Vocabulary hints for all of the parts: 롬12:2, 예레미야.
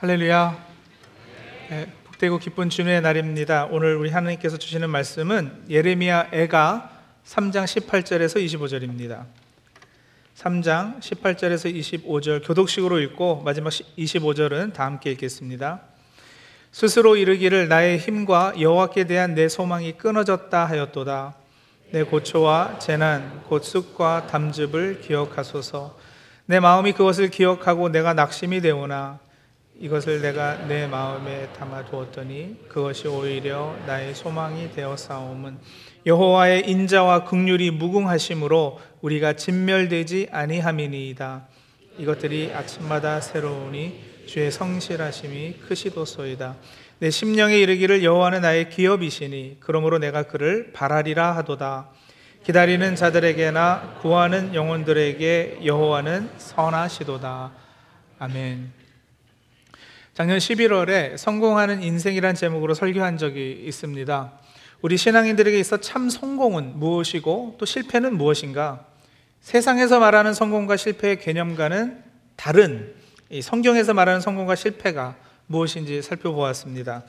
할렐루야. 복되고 기쁜 주님의 날입니다. 오늘 우리 하나님께서 주시는 말씀은 예레미야 애가 3장 18절에서 25절입니다. 3장 18절에서 25절 교독식으로 읽고 마지막 25절은 다 함께 읽겠습니다. 스스로 이르기를 나의 힘과 여호와께 대한 내 소망이 끊어졌다 하였도다. 내 고초와 재난, 곧 쑥과 담즙을 기억하소서. 내 마음이 그것을 기억하고 내가 낙심이 되오나 이것을 내가 내 마음에 담아두었더니 그것이 오히려 나의 소망이 되어싸움은 여호와의 인자와 긍휼이 무궁하심으로 우리가 진멸되지 아니함이니이다. 이것들이 아침마다 새로우니 주의 성실하심이 크시도소이다. 내 심령에 이르기를 여호와는 나의 기업이시니 그러므로 내가 그를 바라리라 하도다. 기다리는 자들에게나 구하는 영혼들에게 여호와는 선하시도다. 아멘. 작년 11월에 성공하는 인생이란 제목으로 설교한 적이 있습니다. 우리 신앙인들에게 있어 참 성공은 무엇이고 또 실패는 무엇인가? 세상에서 말하는 성공과 실패의 개념과는 다른 이 성경에서 말하는 성공과 실패가 무엇인지 살펴보았습니다.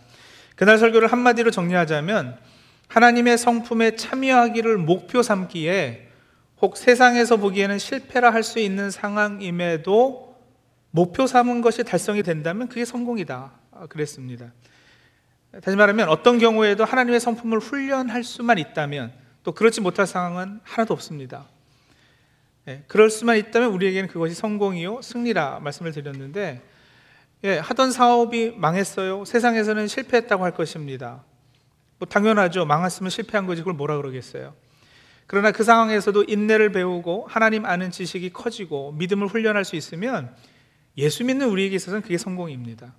그날 설교를 한마디로 정리하자면 하나님의 성품에 참여하기를 목표 삼기에 혹 세상에서 보기에는 실패라 할 수 있는 상황임에도 목표 삼은 것이 달성이 된다면 그게 성공이다 그랬습니다. 다시 말하면 어떤 경우에도 하나님의 성품을 훈련할 수만 있다면 또 그렇지 못할 상황은 하나도 없습니다. 그럴 수만 있다면 우리에게는 그것이 성공이요 승리라 말씀을 드렸는데 하던 사업이 망했어요. 세상에서는 실패했다고 할 것입니다. 뭐 당연하죠. 망했으면 실패한 거지 그걸 뭐라 그러겠어요. 그러나 그 상황에서도 인내를 배우고 하나님 아는 지식이 커지고 믿음을 훈련할 수 있으면 예수 믿는 우리에게 있어서는 그게 성공입니다.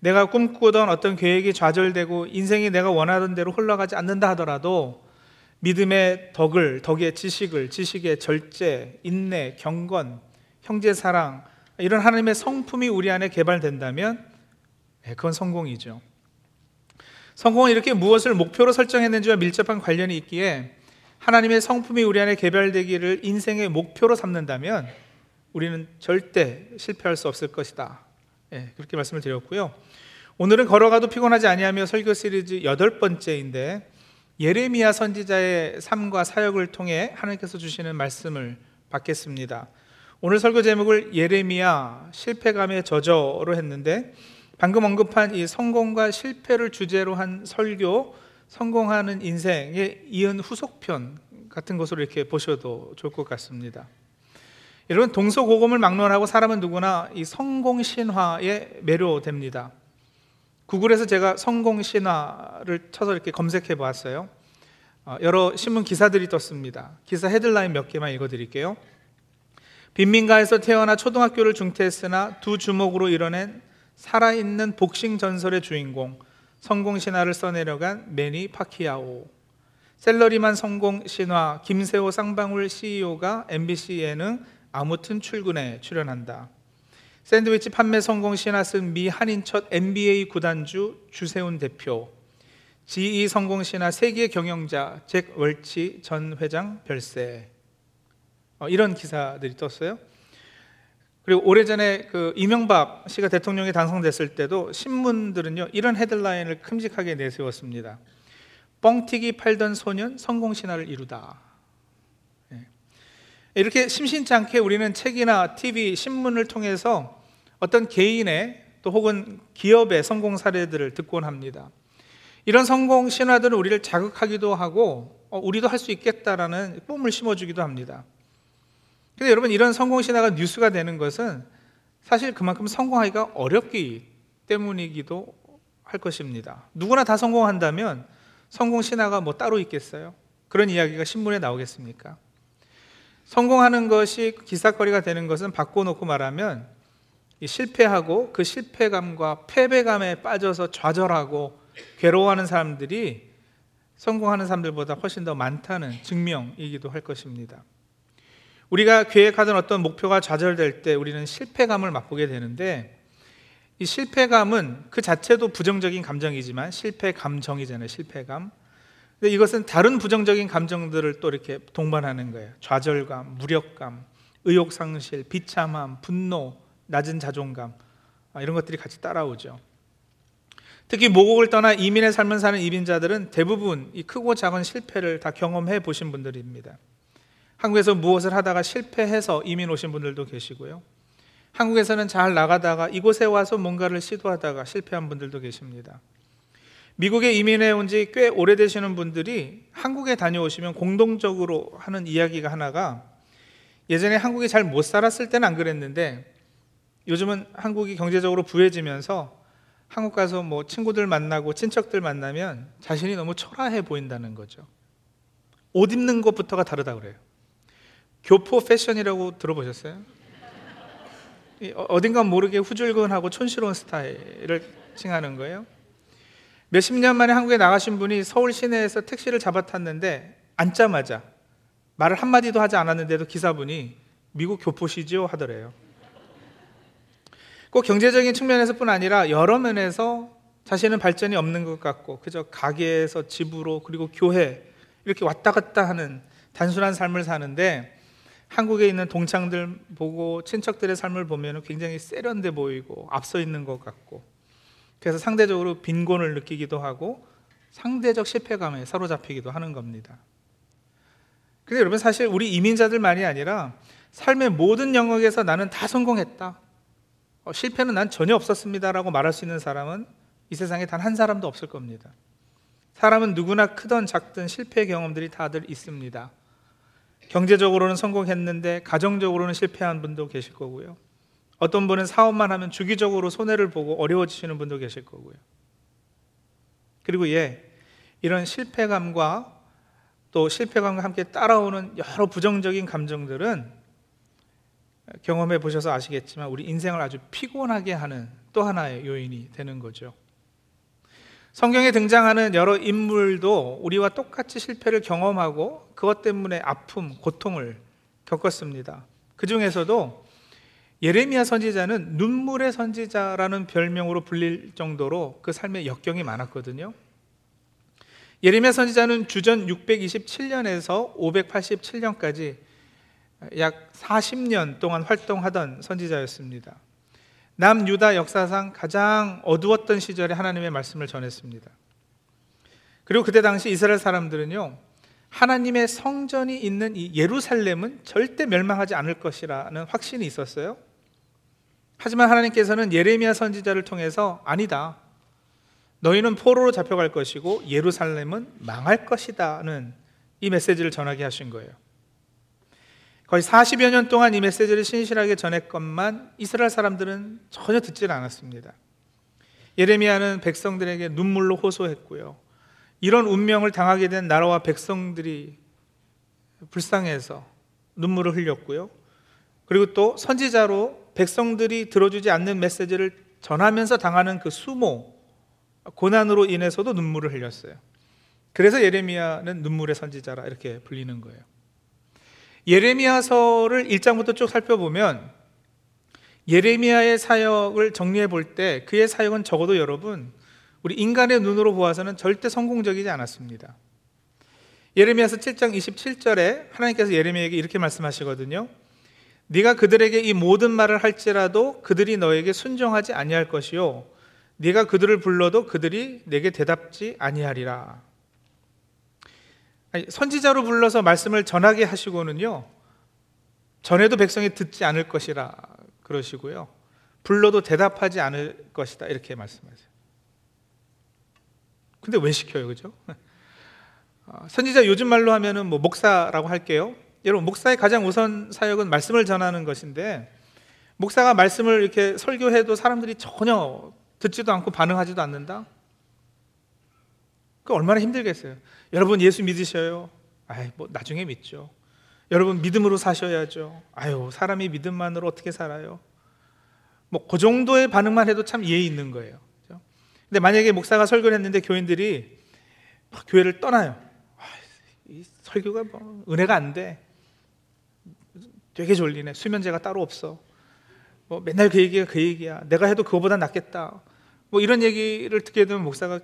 내가 꿈꾸던 어떤 계획이 좌절되고 인생이 내가 원하던 대로 흘러가지 않는다 하더라도 믿음의 덕을, 덕의 지식을, 지식의 절제, 인내, 경건, 형제사랑 이런 하나님의 성품이 우리 안에 개발된다면 그건 성공이죠. 성공은 이렇게 무엇을 목표로 설정했는지와 밀접한 관련이 있기에 하나님의 성품이 우리 안에 개발되기를 인생의 목표로 삼는다면 우리는 절대 실패할 수 없을 것이다. 그렇게 말씀을 드렸고요. 오늘은 걸어가도 피곤하지 아니하며 설교 시리즈 8번째인데 예레미야 선지자의 삶과 사역을 통해 하나님께서 주시는 말씀을 받겠습니다. 오늘 설교 제목을 예레미야 실패감의 저저로 했는데 방금 언급한 이 성공과 실패를 주제로 한 설교 성공하는 인생에 이은 후속편 같은 것으로 이렇게 보셔도 좋을 것 같습니다. 여러분 동서고금을 막론하고 사람은 누구나 이 성공신화에 매료됩니다. 구글에서 제가 성공신화를 쳐서 이렇게 검색해 보았어요. 여러 신문 기사들이 떴습니다. 기사 헤드라인 몇 개만 읽어드릴게요. 빈민가에서 태어나 초등학교를 중퇴했으나 두 주먹으로 이뤄낸 살아있는 복싱 전설의 주인공 성공신화를 써내려간 매니 파키아오. 셀러리만 성공신화 김세호 쌍방울 CEO가 MBC 예능 아무튼 출근에 출연한다. 샌드위치 판매 성공 신화 쓴 미 한인 첫 NBA 구단주 주세훈 대표. GE 성공 신화 세계 경영자 잭 월치 전 회장 별세. 이런 기사들이 떴어요. 그리고 오래전에 이명박 씨가 대통령에 당선됐을 때도 신문들은요 이런 헤드라인을 큼직하게 내세웠습니다. 뻥튀기 팔던 소년 성공 신화를 이루다. 이렇게 심심치 않게 우리는 책이나 TV, 신문을 통해서 어떤 개인의 또 혹은 기업의 성공 사례들을 듣곤 합니다. 이런 성공 신화들은 우리를 자극하기도 하고 우리도 할 수 있겠다라는 뽐을 심어주기도 합니다. 그런데 여러분 이런 성공 신화가 뉴스가 되는 것은 사실 그만큼 성공하기가 어렵기 때문이기도 할 것입니다. 누구나 다 성공한다면 성공 신화가 뭐 따로 있겠어요? 그런 이야기가 신문에 나오겠습니까? 성공하는 것이 기사거리가 되는 것은 바꿔놓고 말하면 실패하고 그 실패감과 패배감에 빠져서 좌절하고 괴로워하는 사람들이 성공하는 사람들보다 훨씬 더 많다는 증명이기도 할 것입니다. 우리가 계획하던 어떤 목표가 좌절될 때 우리는 실패감을 맛보게 되는데 이 실패감은 그 자체도 부정적인 감정이지만 실패감정이잖아요. 실패감. 근데 이것은 다른 부정적인 감정들을 또 이렇게 동반하는 거예요. 좌절감, 무력감, 의욕상실, 비참함, 분노, 낮은 자존감 이런 것들이 같이 따라오죠. 특히 모국을 떠나 이민의 삶을 사는 이민자들은 대부분 이 크고 작은 실패를 다 경험해 보신 분들입니다. 한국에서 무엇을 하다가 실패해서 이민 오신 분들도 계시고요, 한국에서는 잘 나가다가 이곳에 와서 뭔가를 시도하다가 실패한 분들도 계십니다. 미국에 이민해 온 지 꽤 오래되시는 분들이 한국에 다녀오시면 공동적으로 하는 이야기가 하나가, 예전에 한국이 잘 못 살았을 때는 안 그랬는데 요즘은 한국이 경제적으로 부해지면서 한국 가서 뭐 친구들 만나고 친척들 만나면 자신이 너무 초라해 보인다는 거죠. 옷 입는 것부터가 다르다 그래요. 교포 패션이라고 들어보셨어요? 어딘가 모르게 후줄근하고 촌스러운 스타일을 칭하는 거예요. 몇십 년 만에 한국에 나가신 분이 서울 시내에서 택시를 잡아탔는데 앉자마자 말을 한마디도 하지 않았는데도 기사분이 미국 교포시지요 하더래요. 꼭 경제적인 측면에서뿐 아니라 여러 면에서 자신은 발전이 없는 것 같고 그저 가게에서 집으로 그리고 교회 이렇게 왔다 갔다 하는 단순한 삶을 사는데, 한국에 있는 동창들 보고 친척들의 삶을 보면 굉장히 세련돼 보이고 앞서 있는 것 같고, 그래서 상대적으로 빈곤을 느끼기도 하고 상대적 실패감에 사로잡히기도 하는 겁니다. 근데 여러분, 사실 우리 이민자들만이 아니라 삶의 모든 영역에서 나는 다 성공했다, 실패는 난 전혀 없었습니다라고 말할 수 있는 사람은 이 세상에 단 한 사람도 없을 겁니다. 사람은 누구나 크든 작든 실패 경험들이 다들 있습니다. 경제적으로는 성공했는데 가정적으로는 실패한 분도 계실 거고요, 어떤 분은 사업만 하면 주기적으로 손해를 보고 어려워지시는 분도 계실 거고요. 그리고 이런 실패감과 또 실패감과 함께 따라오는 여러 부정적인 감정들은 경험해 보셔서 아시겠지만 우리 인생을 아주 피곤하게 하는 또 하나의 요인이 되는 거죠. 성경에 등장하는 여러 인물도 우리와 똑같이 실패를 경험하고 그것 때문에 아픔, 고통을 겪었습니다. 그 중에서도 예레미야 선지자는 눈물의 선지자라는 별명으로 불릴 정도로 그 삶의 역경이 많았거든요. 예레미야 선지자는 주전 627년에서 587년까지 약 40년 동안 활동하던 선지자였습니다. 남유다 역사상 가장 어두웠던 시절에 하나님의 말씀을 전했습니다. 그리고 그때 당시 이스라엘 사람들은요, 하나님의 성전이 있는 이 예루살렘은 절대 멸망하지 않을 것이라는 확신이 있었어요. 하지만 하나님께서는 예레미야 선지자를 통해서, 아니다, 너희는 포로로 잡혀갈 것이고 예루살렘은 망할 것이다는 이 메시지를 전하게 하신 거예요. 거의 40여 년 동안 이 메시지를 신실하게 전했건만 이스라엘 사람들은 전혀 듣질 않았습니다. 예레미야는 백성들에게 눈물로 호소했고요, 이런 운명을 당하게 된 나라와 백성들이 불쌍해서 눈물을 흘렸고요, 그리고 또 선지자로 백성들이 들어주지 않는 메시지를 전하면서 당하는 그 수모, 고난으로 인해서도 눈물을 흘렸어요. 그래서 예레미야는 눈물의 선지자라 이렇게 불리는 거예요. 예레미야서를 1장부터 쭉 살펴보면 예레미야의 사역을 정리해 볼 때 그의 사역은 적어도 여러분, 우리 인간의 눈으로 보아서는 절대 성공적이지 않았습니다. 예레미야서 7장 27절에 하나님께서 예레미야에게 이렇게 말씀하시거든요. 네가 그들에게 이 모든 말을 할지라도 그들이 너에게 순종하지 아니할 것이요, 네가 그들을 불러도 그들이 내게 대답지 아니하리라. 선지자로 불러서 말씀을 전하게 하시고는요, 전에도 백성이 듣지 않을 것이라 그러시고요, 불러도 대답하지 않을 것이다 이렇게 말씀하세요. 근데 왜 시켜요, 그죠? 선지자 요즘 말로 하면은 뭐 목사라고 할게요. 여러분, 목사의 가장 우선 사역은 말씀을 전하는 것인데, 목사가 말씀을 이렇게 설교해도 사람들이 전혀 듣지도 않고 반응하지도 않는다? 그 얼마나 힘들겠어요. 여러분 예수 믿으셔요? 아이, 뭐 나중에 믿죠. 여러분 믿음으로 사셔야죠. 아유, 사람이 믿음만으로 어떻게 살아요? 뭐 그 정도의 반응만 해도 참 예의 있는 거예요. 그렇죠? 근데 만약에 목사가 설교를 했는데 교인들이 막 교회를 떠나요. 아, 이 설교가 뭐 은혜가 안 돼, 되게 졸리네, 수면제가 따로 없어, 뭐 맨날 그 얘기가 그 얘기야, 내가 해도 그거보다 낫겠다, 뭐 이런 얘기를 듣게 되면 목사가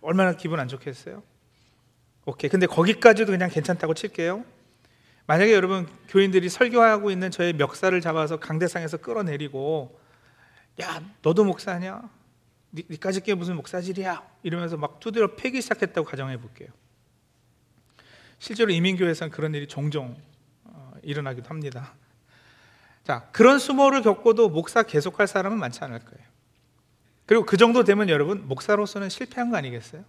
얼마나 기분 안 좋겠어요? 오케이, 근데 거기까지도 그냥 괜찮다고 칠게요. 만약에 여러분 교인들이 설교하고 있는 저의 멱살을 잡아서 강대상에서 끌어내리고 야, 너도 목사냐? 니까지 게 무슨 목사질이야? 이러면서 막 두드려 패기 시작했다고 가정해 볼게요. 실제로 이민교회에서는 그런 일이 종종 일어나기도 합니다. 자, 그런 수모를 겪고도 목사 계속할 사람은 많지 않을 거예요. 그리고 그 정도 되면 여러분, 목사로서는 실패한 거 아니겠어요?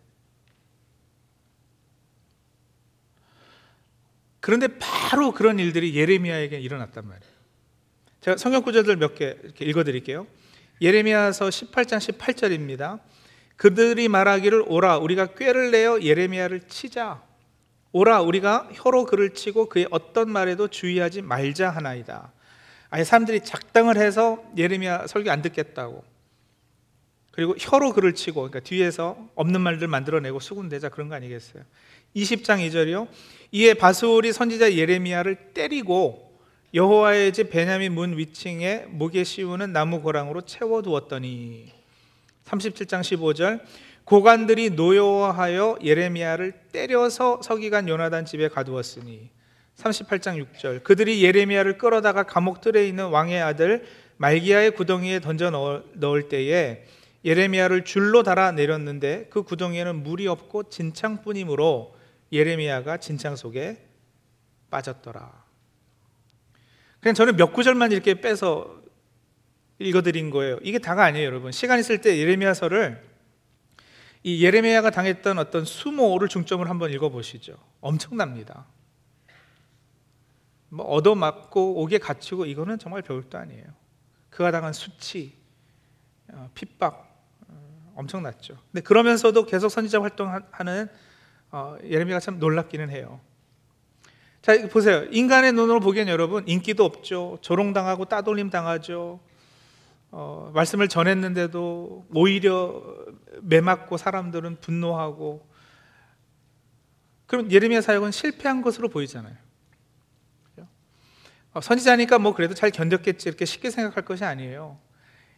그런데 바로 그런 일들이 예레미야에게 일어났단 말이에요. 제가 성경 구절들 몇 개 읽어드릴게요. 예레미야서 18장 18절입니다. 그들이 말하기를 오라 우리가 꾀를 내어 예레미야를 치자. 오라 우리가 혀로 그를 치고 그의 어떤 말에도 주의하지 말자 하나이다. 아니, 사람들이 작당을 해서 예레미야 설교 안 듣겠다고. 그리고 혀로 그를 치고, 그러니까 뒤에서 없는 말들 만들어내고 수군대자 그런 거 아니겠어요? 20장 2절이요. 이에 바스올이 선지자 예레미야를 때리고 여호와의 집 베냐민 문 위층에 목에 씌우는 나무 고랑으로 채워두었더니 37장 15절 고관들이 노여워하여 예레미야를 때려서 서기관 요나단 집에 가두었으니 38장 6절 그들이 예레미야를 끌어다가 감옥들에 있는 왕의 아들 말기야의 구덩이에 던져 넣을 때에 예레미야를 줄로 달아 내렸는데 그 구덩이에는 물이 없고 진창뿐이므로 예레미야가 진창 속에 빠졌더라. 그냥 저는 몇 구절만 이렇게 빼서 읽어드린 거예요. 이게 다가 아니에요, 여러분. 시간 있을 때 예레미야서를, 이 예레미야가 당했던 어떤 수모를 중점으로 한번 읽어보시죠. 엄청납니다. 뭐 얻어맞고 옥에 갇히고 이거는 정말 배울 도 아니에요. 그가 당한 수치, 핍박, 엄청났죠. 근데 그러면서도 계속 선지자 활동하는 예레미야가 참 놀랍기는 해요. 자, 보세요. 인간의 눈으로 보기엔 여러분 인기도 없죠. 조롱당하고 따돌림 당하죠. 말씀을 전했는데도 오히려 매맞고 사람들은 분노하고. 그럼 예레미야 사역은 실패한 것으로 보이잖아요. 선지자니까 뭐 그래도 잘 견뎠겠지 이렇게 쉽게 생각할 것이 아니에요.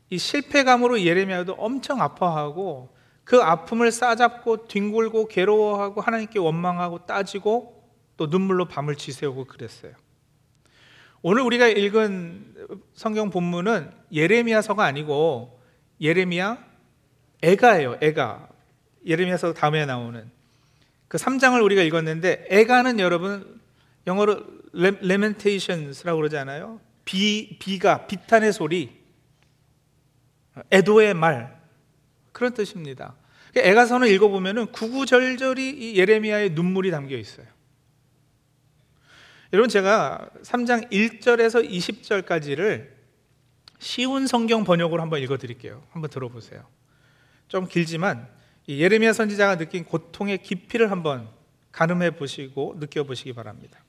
이 실패감으로 예레미야도 엄청 아파하고 그 아픔을 싸잡고 뒹굴고 괴로워하고 하나님께 원망하고 따지고 또 눈물로 밤을 지새우고 그랬어요. 오늘 우리가 읽은 성경 본문은 예레미야서가 아니고 예레미야 애가예요. 애가. 예레미야서 다음에 나오는 그 3장을 우리가 읽었는데 애가는 여러분 영어로 lamentations 그러잖아요. 비가 비탄의 소리, 애도의 말, 그런 뜻입니다. 애가서는 읽어보면 구구절절이 이 예레미야의 눈물이 담겨 있어요. 여러분, 제가 3장 1절에서 20절까지를 쉬운 성경 번역으로 한번 읽어드릴게요. 한번 들어보세요. 좀 길지만 이 예레미야 선지자가 느낀 고통의 깊이를 한번 가늠해 보시고 느껴보시기 바랍니다.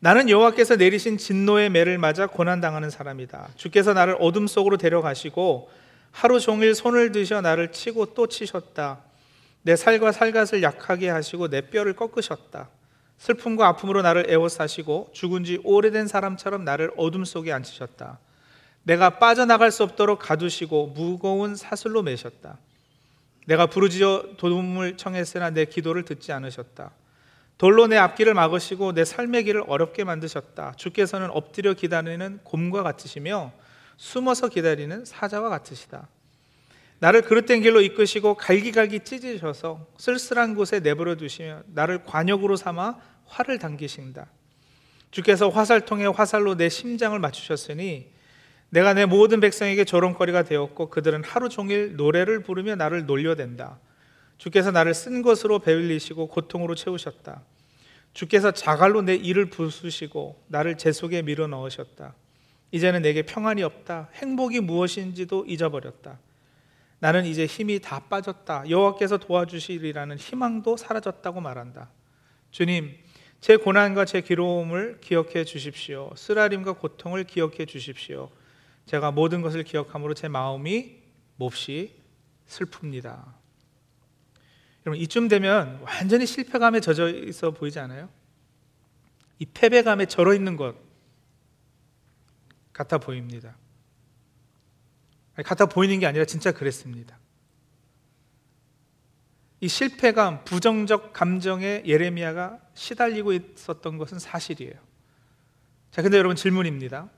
나는 여호와께서 내리신 진노의 매를 맞아 고난당하는 사람이다. 주께서 나를 어둠 속으로 데려가시고 하루 종일 손을 드셔 나를 치고 또 치셨다. 내 살과 살갗을 약하게 하시고 내 뼈를 꺾으셨다. 슬픔과 아픔으로 나를 애워싸시고 죽은 지 오래된 사람처럼 나를 어둠 속에 앉히셨다. 내가 빠져나갈 수 없도록 가두시고 무거운 사슬로 매셨다. 내가 부르짖어 도움을 청했으나 내 기도를 듣지 않으셨다. 돌로 내 앞길을 막으시고 내 삶의 길을 어렵게 만드셨다. 주께서는 엎드려 기다리는 곰과 같으시며 숨어서 기다리는 사자와 같으시다. 나를 그릇된 길로 이끄시고 갈기갈기 찢으셔서 쓸쓸한 곳에 내버려 두시며 나를 관역으로 삼아 활을 당기신다. 주께서 화살통에 화살로 내 심장을 맞추셨으니 내가 내 모든 백성에게 조롱거리가 되었고 그들은 하루 종일 노래를 부르며 나를 놀려댄다. 주께서 나를 쓴 것으로 배불리시고 고통으로 채우셨다. 주께서 자갈로 내 이를 부수시고 나를 제 속에 밀어 넣으셨다. 이제는 내게 평안이 없다. 행복이 무엇인지도 잊어버렸다. 나는 이제 힘이 다 빠졌다. 여호와께서 도와주시리라는 희망도 사라졌다고 말한다. 주님, 제 고난과 제 괴로움을 기억해 주십시오. 쓰라림과 고통을 기억해 주십시오. 제가 모든 것을 기억함으로 제 마음이 몹시 슬픕니다. 여러분, 이쯤 되면 완전히 실패감에 젖어 있어 보이지 않아요? 이 패배감에 절어 있는 것 같아 보입니다. 아니, 같아 보이는 게 아니라 진짜 그랬습니다. 이 실패감, 부정적 감정에 예레미야가 시달리고 있었던 것은 사실이에요. 자, 근데 여러분 질문입니다.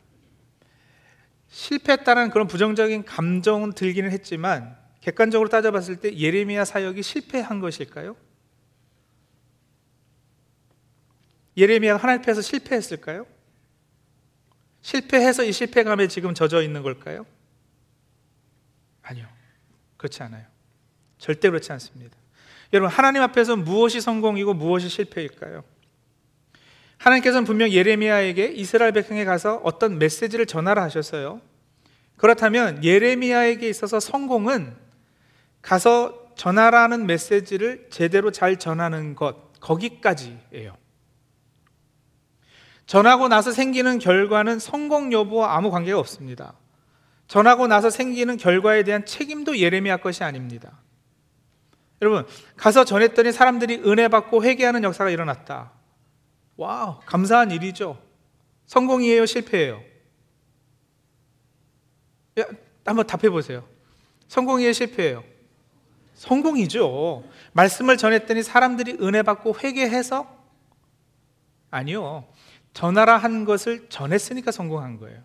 실패했다는 그런 부정적인 감정은 들기는 했지만 객관적으로 따져봤을 때 예레미야 사역이 실패한 것일까요? 예레미야가 하나님 앞에서 실패했을까요? 실패해서 이 실패감에 지금 젖어 있는 걸까요? 아니요, 그렇지 않아요. 절대 그렇지 않습니다. 여러분, 하나님 앞에서 무엇이 성공이고 무엇이 실패일까요? 하나님께서는 분명 예레미야에게 이스라엘 백성에 가서 어떤 메시지를 전하라 하셨어요. 그렇다면 예레미야에게 있어서 성공은 가서 전하라는 메시지를 제대로 잘 전하는 것, 거기까지예요. 전하고 나서 생기는 결과는 성공 여부와 아무 관계가 없습니다. 전하고 나서 생기는 결과에 대한 책임도 예레미야 것이 아닙니다. 여러분, 가서 전했더니 사람들이 은혜 받고 회개하는 역사가 일어났다. 와우, 감사한 일이죠. 성공이에요, 실패예요? 야, 한번 답해 보세요. 성공이에요, 실패예요? 성공이죠. 말씀을 전했더니 사람들이 은혜 받고 회개해서? 아니요, 전하라 한 것을 전했으니까 성공한 거예요.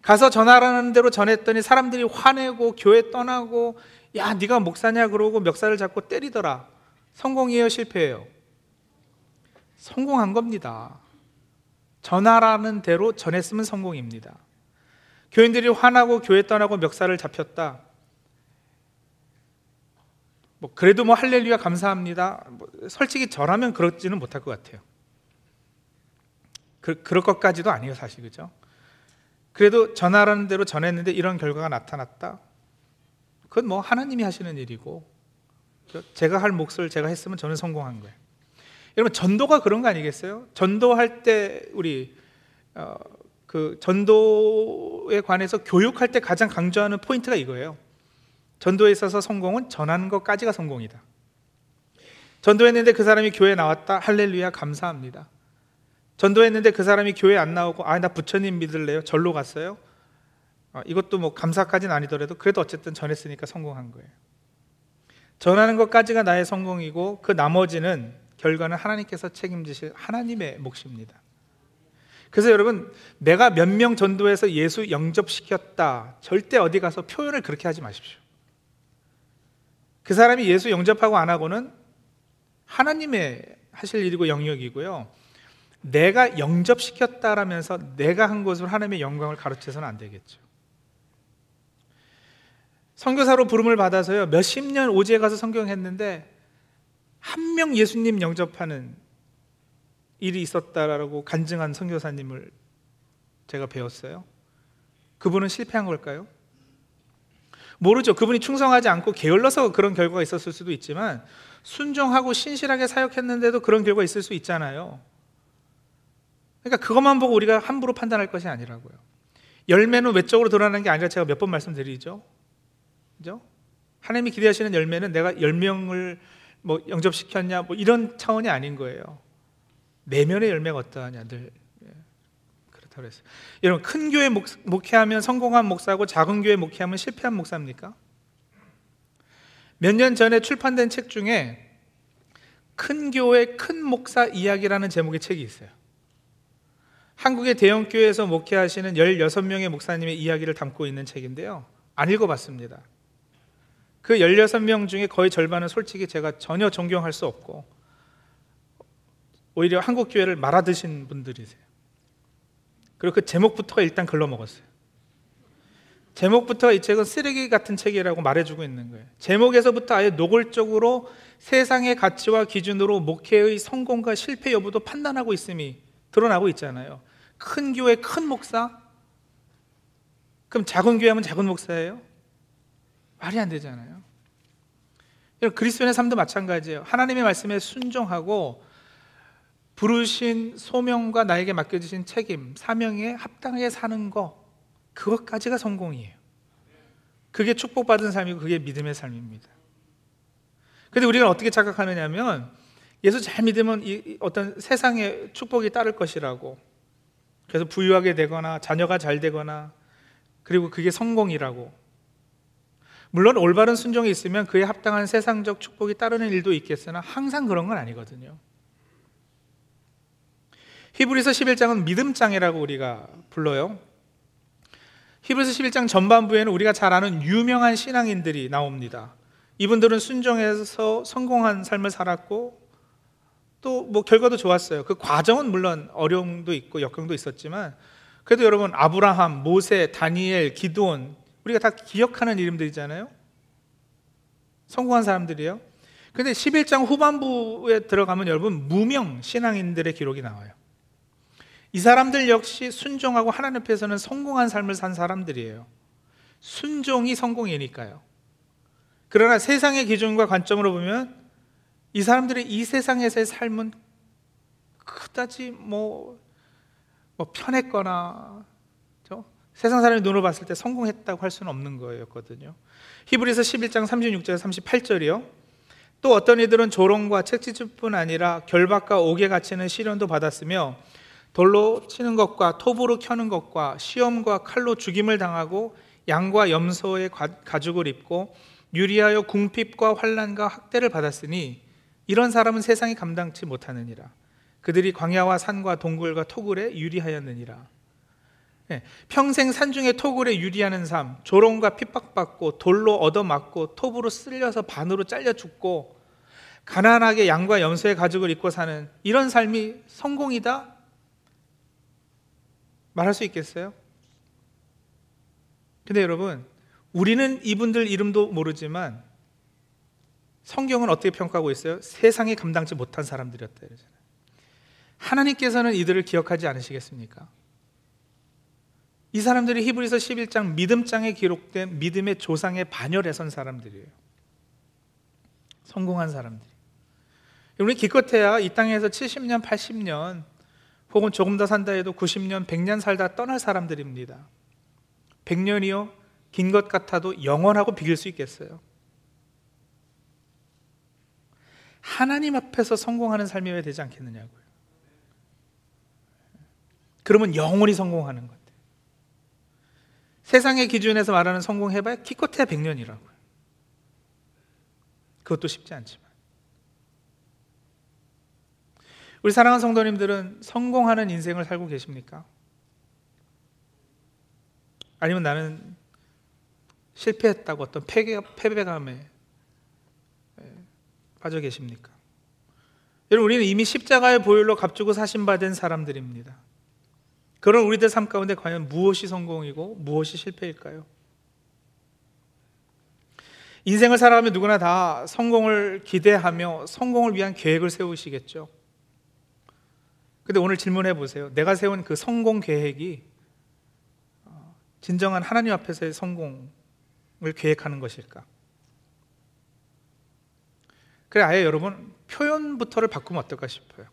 가서 전하라는 대로 전했더니 사람들이 화내고 교회 떠나고, 야, 네가 목사냐 그러고 멱살을 잡고 때리더라. 성공이에요, 실패예요? 성공한 겁니다. 전하라는 대로 전했으면 성공입니다. 교인들이 화나고 교회 떠나고 멱살을 잡혔다. 그래도 할렐루야 감사합니다. 솔직히 저라면 그렇지는 못할 것 같아요. 그럴 것까지도 아니에요, 사실. 그죠? 그래도 전하라는 대로 전했는데 이런 결과가 나타났다. 그건 하나님이 하시는 일이고, 제가 할 몫을 제가 했으면 저는 성공한 거예요. 여러분, 전도가 그런 거 아니겠어요? 전도할 때 우리 그 전도에 관해서 교육할 때 가장 강조하는 포인트가 이거예요. 전도에 있어서 성공은 전하는 것까지가 성공이다. 전도했는데 그 사람이 교회에 나왔다. 할렐루야 감사합니다. 전도했는데 그 사람이 교회에 안 나오고, 아, 나 부처님 믿을래요? 절로 갔어요? 이것도 감사까지는 아니더라도 그래도 어쨌든 전했으니까 성공한 거예요. 전하는 것까지가 나의 성공이고, 그 나머지는, 결과는 하나님께서 책임지실 하나님의 몫입니다. 그래서 여러분, 내가 몇 명 전도해서 예수 영접시켰다, 절대 어디 가서 표현을 그렇게 하지 마십시오. 그 사람이 예수 영접하고 안 하고는 하나님의 하실 일이고 영역이고요, 내가 영접시켰다라면서 내가 한 것으로 하나님의 영광을 가로채서는 안 되겠죠. 선교사로 부름을 받아서요, 몇십 년 오지에 가서 선교했는데 한 명 예수님 영접하는 일이 있었다라고 간증한 선교사님을 제가 배웠어요. 그분은 실패한 걸까요? 모르죠. 그분이 충성하지 않고 게을러서 그런 결과가 있었을 수도 있지만, 순종하고 신실하게 사역했는데도 그런 결과가 있을 수 있잖아요. 그러니까 그것만 보고 우리가 함부로 판단할 것이 아니라고요. 열매는 외적으로 드러나는 게 아니라, 제가 몇 번 말씀드리죠. 그죠? 하나님이 기대하시는 열매는 내가 10명을 영접시켰냐 이런 차원이 아닌 거예요. 내면의 열매가 어떠하냐, 늘 그렇다고 했어요. 여러분, 큰 교회 목회하면 성공한 목사고 작은 교회 목회하면 실패한 목사입니까? 몇 년 전에 출판된 책 중에 큰 교회 큰 목사 이야기라는 제목의 책이 있어요. 한국의 대형교회에서 목회하시는 16명의 목사님의 이야기를 담고 있는 책인데요, 안 읽어봤습니다. 그 16명 중에 거의 절반은 솔직히 제가 전혀 존경할 수 없고, 오히려 한국 교회를 말아드신 분들이세요. 그리고 그 제목부터가 일단 글러먹었어요. 제목부터 이 책은 쓰레기 같은 책이라고 말해주고 있는 거예요. 제목에서부터 아예 노골적으로 세상의 가치와 기준으로 목회의 성공과 실패 여부도 판단하고 있음이 드러나고 있잖아요. 큰 교회 큰 목사? 그럼 작은 교회 하면 작은 목사예요? 말이 안 되잖아요. 그리스도인의 삶도 마찬가지예요. 하나님의 말씀에 순종하고 부르신 소명과 나에게 맡겨주신 책임, 사명에 합당하게 사는 거, 그것까지가 성공이에요. 그게 축복받은 삶이고 그게 믿음의 삶입니다. 그런데 우리가 어떻게 착각하느냐 하면, 예수 잘 믿으면 이 어떤 세상의 축복이 따를 것이라고, 그래서 부유하게 되거나 자녀가 잘 되거나, 그리고 그게 성공이라고. 물론 올바른 순종이 있으면 그에 합당한 세상적 축복이 따르는 일도 있겠으나 항상 그런 건 아니거든요. 히브리서 11장은 믿음장이라고 우리가 불러요. 히브리서 11장 전반부에는 우리가 잘 아는 유명한 신앙인들이 나옵니다. 이분들은 순종해서 성공한 삶을 살았고 또 뭐 결과도 좋았어요. 그 과정은 물론 어려움도 있고 역경도 있었지만 그래도 여러분 아브라함, 모세, 다니엘, 기드온 우리가 다 기억하는 이름들이잖아요. 성공한 사람들이에요. 근데 11장 후반부에 들어가면 여러분 무명 신앙인들의 기록이 나와요. 이 사람들 역시 순종하고 하나님 앞에서는 성공한 삶을 산 사람들이에요. 순종이 성공이니까요. 그러나 세상의 기준과 관점으로 보면 이 사람들의 이 세상에서의 삶은 그다지 뭐 편했거나 그렇죠? 세상 사람의 눈으로 봤을 때 성공했다고 할 수는 없는 거였거든요. 히브리서 11장 36절 38절이요. 또 어떤 이들은 조롱과 채찍뿐 아니라 결박과 옥에 갇히는 시련도 받았으며 돌로 치는 것과 톱으로 켜는 것과 시험과 칼로 죽임을 당하고 양과 염소의 가죽을 입고 유리하여 궁핍과 환난과 학대를 받았으니 이런 사람은 세상이 감당치 못하느니라. 그들이 광야와 산과 동굴과 토굴에 유리하였느니라. 평생 산중에 토굴에 유리하는 삶, 조롱과 핍박받고 돌로 얻어맞고 톱으로 쓸려서 반으로 잘려 죽고 가난하게 양과 염소의 가죽을 입고 사는 이런 삶이 성공이다? 말할 수 있겠어요? 근데 여러분 우리는 이분들 이름도 모르지만 성경은 어떻게 평가하고 있어요? 세상에 감당치 못한 사람들이었다 이러잖아요. 하나님께서는 이들을 기억하지 않으시겠습니까? 이 사람들이 히브리서 11장 믿음장에 기록된 믿음의 조상의 반열에 선 사람들이에요. 성공한 사람들이. 우리 기껏해야 이 땅에서 70년, 80년 혹은 조금 더 산다 해도 90년, 100년 살다 떠날 사람들입니다. 100년이요? 긴 것 같아도 영원하고 비길 수 있겠어요? 하나님 앞에서 성공하는 삶이 왜 되지 않겠느냐고요. 그러면 영원히 성공하는 건데 세상의 기준에서 말하는 성공해봐야 기껏해야 100년이라고요. 그것도 쉽지 않지만 우리 사랑하는 성도님들은 성공하는 인생을 살고 계십니까? 아니면 나는 실패했다고 어떤 패배감에 빠져 계십니까? 여러분 우리는 이미 십자가의 보혈로 값주고 사심받은 사람들입니다. 그런 우리들 삶 가운데 과연 무엇이 성공이고 무엇이 실패일까요? 인생을 살아가면 누구나 다 성공을 기대하며 성공을 위한 계획을 세우시겠죠. 근데 오늘 질문해 보세요. 내가 세운 그 성공 계획이 진정한 하나님 앞에서의 성공을 계획하는 것일까? 그래 아예 여러분 표현부터를 바꾸면 어떨까 싶어요.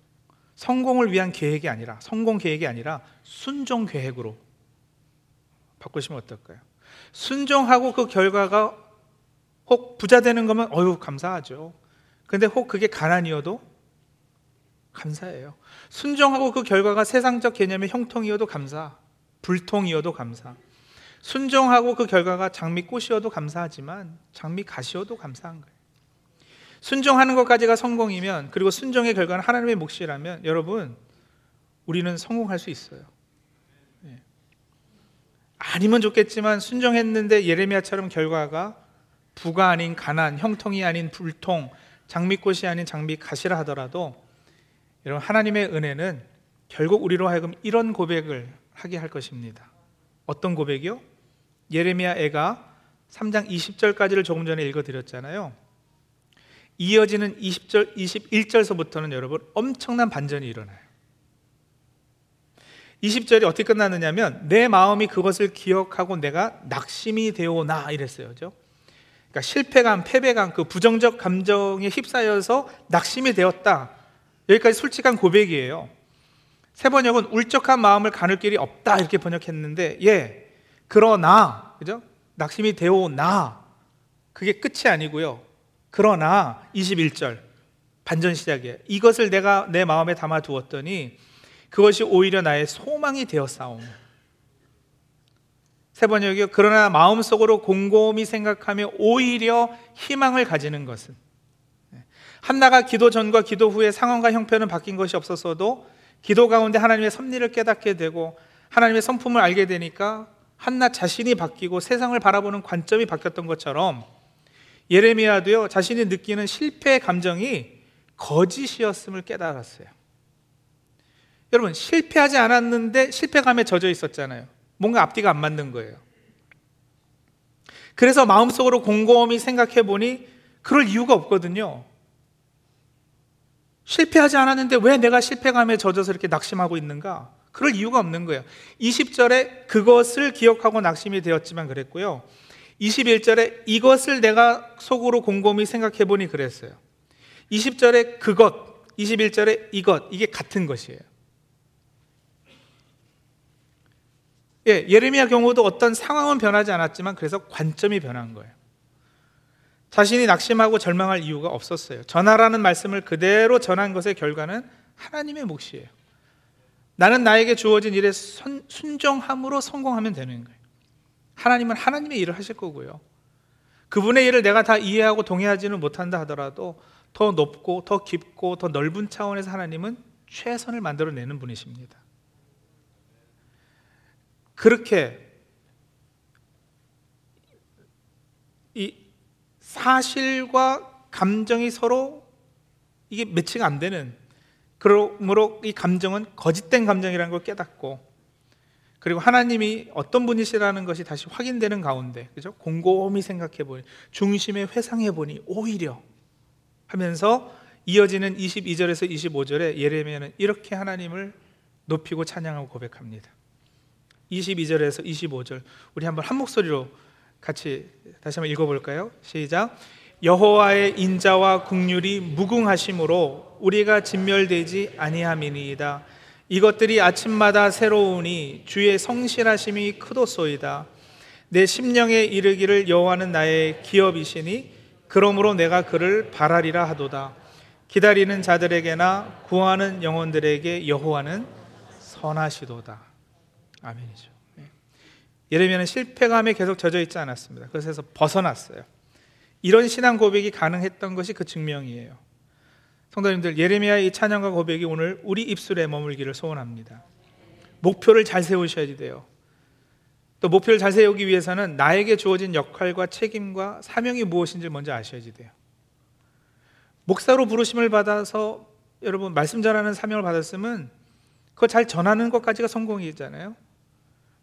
성공을 위한 계획이 아니라 성공 계획이 아니라 순종 계획으로 바꾸시면 어떨까요? 순종하고 그 결과가 혹 부자 되는 거면 어휴 감사하죠. 근데 혹 그게 가난이어도 감사해요. 순종하고 그 결과가 세상적 개념의 형통이어도 감사, 불통이어도 감사. 순종하고 그 결과가 장미꽃이어도 감사하지만 장미가시어도 감사한 거예요. 순종하는 것까지가 성공이면 그리고 순종의 결과는 하나님의 몫이라면 여러분 우리는 성공할 수 있어요. 아니면 좋겠지만 순종했는데 예레미야처럼 결과가 부가 아닌 가난, 형통이 아닌 불통, 장미꽃이 아닌 장미가시라 하더라도 여러분 하나님의 은혜는 결국 우리로 하여금 이런 고백을 하게 할 것입니다. 어떤 고백이요? 예레미야 애가 3장 20절까지를 조금 전에 읽어드렸잖아요. 이어지는 20절, 21절서부터는 여러분 엄청난 반전이 일어나요. 20절이 어떻게 끝나느냐면 내 마음이 그것을 기억하고 내가 낙심이 되오나 이랬어요. 그죠? 그러니까 실패감, 패배감, 그 부정적 감정에 휩싸여서 낙심이 되었다. 여기까지 솔직한 고백이에요. 세번역은 울적한 마음을 가눌 길이 없다 이렇게 번역했는데 예, 그러나 그죠? 낙심이 되오나 그게 끝이 아니고요. 그러나 21절 반전 시작이에요. 이것을 내가 내 마음에 담아두었더니 그것이 오히려 나의 소망이 되었사오며 세번역이요. 그러나 마음속으로 곰곰이 생각하며 오히려 희망을 가지는 것은 한나가 기도 전과 기도 후에 상황과 형편은 바뀐 것이 없었어도 기도 가운데 하나님의 섭리를 깨닫게 되고 하나님의 성품을 알게 되니까 한낱 자신이 바뀌고 세상을 바라보는 관점이 바뀌었던 것처럼 예레미야도요, 자신이 느끼는 실패의 감정이 거짓이었음을 깨달았어요. 여러분, 실패하지 않았는데 실패감에 젖어 있었잖아요. 뭔가 앞뒤가 안 맞는 거예요. 그래서 마음속으로 곰곰이 생각해 보니 그럴 이유가 없거든요. 실패하지 않았는데 왜 내가 실패감에 젖어서 이렇게 낙심하고 있는가? 그럴 이유가 없는 거예요. 20절에 그것을 기억하고 낙심이 되었지만 그랬고요, 21절에 이것을 내가 속으로 곰곰이 생각해 보니 그랬어요. 20절에 그것, 21절에 이것, 이게 같은 것이에요. 예, 예레미야 경우도 어떤 상황은 변하지 않았지만 그래서 관점이 변한 거예요. 자신이 낙심하고 절망할 이유가 없었어요. 전하라는 말씀을 그대로 전한 것의 결과는 하나님의 몫이에요. 나는 나에게 주어진 일에 순종함으로 성공하면 되는 거예요. 하나님은 하나님의 일을 하실 거고요, 그분의 일을 내가 다 이해하고 동의하지는 못한다 하더라도 더 높고 더 깊고 더 넓은 차원에서 하나님은 최선을 만들어내는 분이십니다. 그렇게 이 사실과 감정이 서로 이게 매치가 안 되는, 그러므로 이 감정은 거짓된 감정이라는 걸 깨닫고, 그리고 하나님이 어떤 분이시라는 것이 다시 확인되는 가운데, 그죠? 곰곰이 생각해보니, 중심에 회상해보니 오히려 하면서 이어지는 22절에서 25절에 예레미야는 이렇게 하나님을 높이고 찬양하고 고백합니다. 22절에서 25절 우리 한번 한 목소리로 같이 다시 한번 읽어볼까요? 시작. 여호와의 인자와 긍휼이 무궁하심으로 우리가 진멸되지 아니함이니이다. 이것들이 아침마다 새로우니 주의 성실하심이 크도소이다. 내 심령에 이르기를 여호와는 나의 기업이시니 그러므로 내가 그를 바라리라 하도다. 기다리는 자들에게나 구하는 영혼들에게 여호와는 선하시도다. 아멘이죠. 예레미야는 실패감에 계속 젖어 있지 않았습니다. 그것에서 벗어났어요. 이런 신앙 고백이 가능했던 것이 그 증명이에요. 성도님들, 예레미야의 이 찬양과 고백이 오늘 우리 입술에 머물기를 소원합니다. 목표를 잘 세우셔야 돼요. 또 목표를 잘 세우기 위해서는 나에게 주어진 역할과 책임과 사명이 무엇인지 먼저 아셔야 돼요. 목사로 부르심을 받아서 여러분 말씀 전하는 사명을 받았으면 그거 잘 전하는 것까지가 성공이잖아요.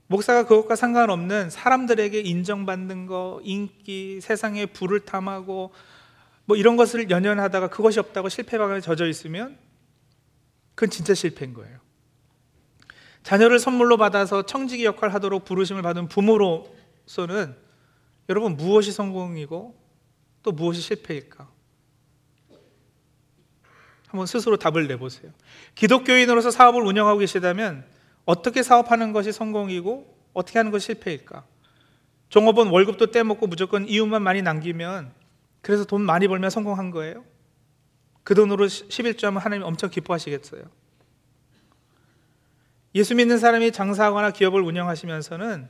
목사가 그것과 상관없는 사람들에게 인정받는 거, 인기, 세상의 부를 탐하고 뭐 이런 것을 연연하다가 그것이 없다고 실패감에 젖어 있으면 그건 진짜 실패인 거예요. 자녀를 선물로 받아서 청지기 역할을 하도록 부르심을 받은 부모로서는 여러분 무엇이 성공이고 또 무엇이 실패일까? 한번 스스로 답을 내보세요. 기독교인으로서 사업을 운영하고 계시다면 어떻게 사업하는 것이 성공이고 어떻게 하는 것이 실패일까? 종업원 월급도 떼먹고 무조건 이윤만 많이 남기면, 그래서 돈 많이 벌면 성공한 거예요? 그 돈으로 11조 하면 하나님이 엄청 기뻐하시겠어요? 예수 믿는 사람이 장사하거나 기업을 운영하시면서는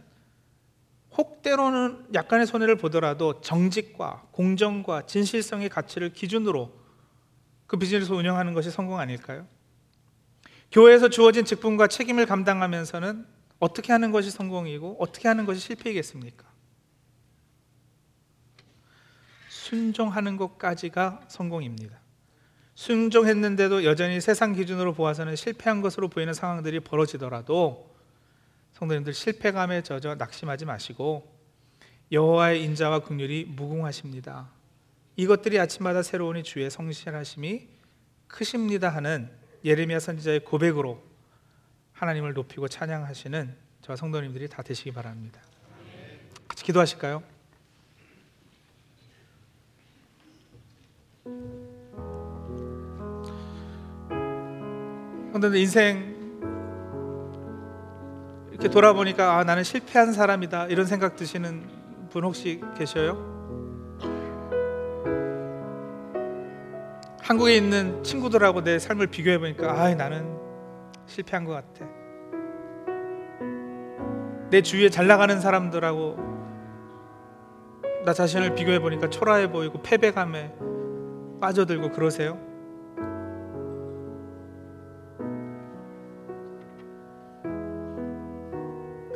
혹 때로는 약간의 손해를 보더라도 정직과 공정과 진실성의 가치를 기준으로 그 비즈니스 운영하는 것이 성공 아닐까요? 교회에서 주어진 직분과 책임을 감당하면서는 어떻게 하는 것이 성공이고 어떻게 하는 것이 실패이겠습니까? 순종하는 것까지가 성공입니다. 순종했는데도 여전히 세상 기준으로 보아서는 실패한 것으로 보이는 상황들이 벌어지더라도 성도님들, 실패감에 젖어 낙심하지 마시고 여호와의 인자와 긍휼이 무궁하십니다. 이것들이 아침마다 새로우니 주의 성실하심이 크십니다 하는 예레미야 선지자의 고백으로 하나님을 높이고 찬양하시는 저와 성도님들이 다 되시기 바랍니다. 같이 기도하실까요? 성도님들, 인생 이렇게 돌아보니까 나는 실패한 사람이다 이런 생각 드시는 분 혹시 계셔요? 한국에 있는 친구들하고 내 삶을 비교해보니까 나는 실패한 것 같아. 내 주위에 잘 나가는 사람들하고 나 자신을 비교해보니까 초라해 보이고 패배감에 빠져들고 그러세요?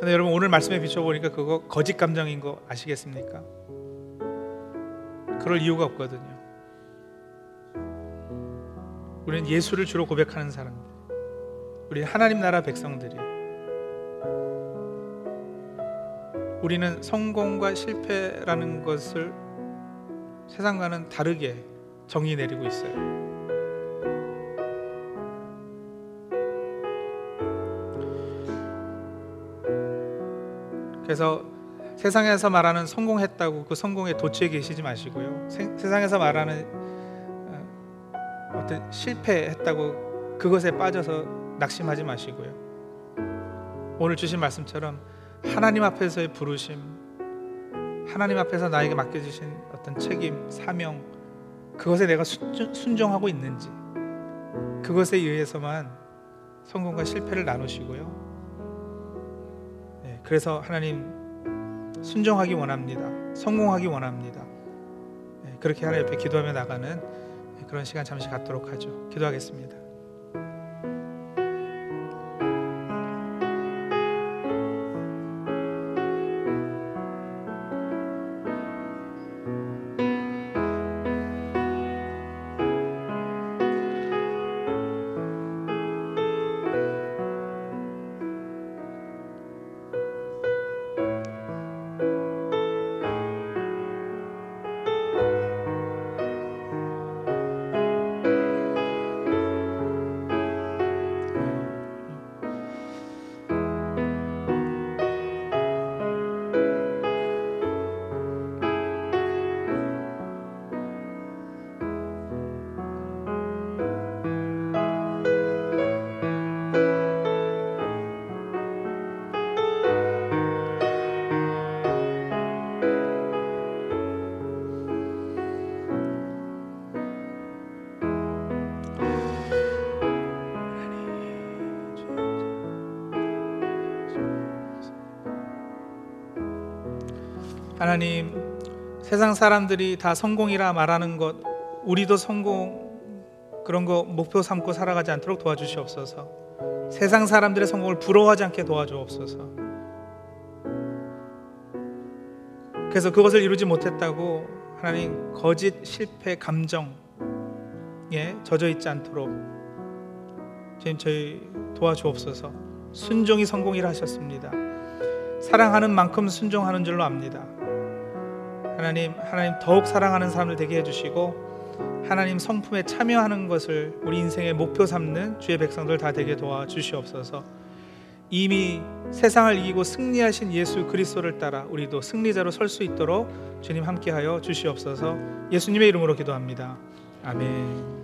근데 여러분 오늘 말씀에 비춰보니까 그거 거짓 감정인 거 아시겠습니까? 그럴 이유가 없거든요. 우리는 예수를 주로 고백하는 사람들, 우리는 하나님 나라 백성들이, 우리는 성공과 실패라는 것을 세상과는 다르게 정의 내리고 있어요. 그래서 세상에서 말하는 성공했다고 그 성공에 도취해 계시지 마시고요, 세상에서 말하는 어떤 실패했다고 그것에 빠져서 낙심하지 마시고요, 오늘 주신 말씀처럼 하나님 앞에서의 부르심, 하나님 앞에서 나에게 맡겨주신 어떤 책임, 사명, 그것에 내가 순종하고 있는지, 그것에 의해서만 성공과 실패를 나누시고요. 네, 그래서 하나님 순종하기 원합니다, 성공하기 원합니다. 네, 그렇게 하나님 옆에 기도하며 나가는 그런 시간 잠시 갖도록 하죠. 기도하겠습니다. 하나님, 세상 사람들이 다 성공이라 말하는 것, 우리도 성공 그런 거 목표 삼고 살아가지 않도록 도와주시옵소서. 세상 사람들의 성공을 부러워하지 않게 도와주옵소서. 그래서 그것을 이루지 못했다고 하나님 거짓 실패 감정에 젖어 있지 않도록 주님 저희 도와주옵소서. 순종이 성공이라 하셨습니다. 사랑하는 만큼 순종하는 줄로 압니다. 하나님 더욱 사랑하는 사람을 되게 해주시고 하나님 성품에 참여하는 것을 우리 인생의 목표 삼는 주의 백성들 다 되게 도와주시옵소서. 이미 세상을 이기고 승리하신 예수 그리스도를 따라 우리도 승리자로 설 수 있도록 주님 함께하여 주시옵소서. 예수님의 이름으로 기도합니다. 아멘.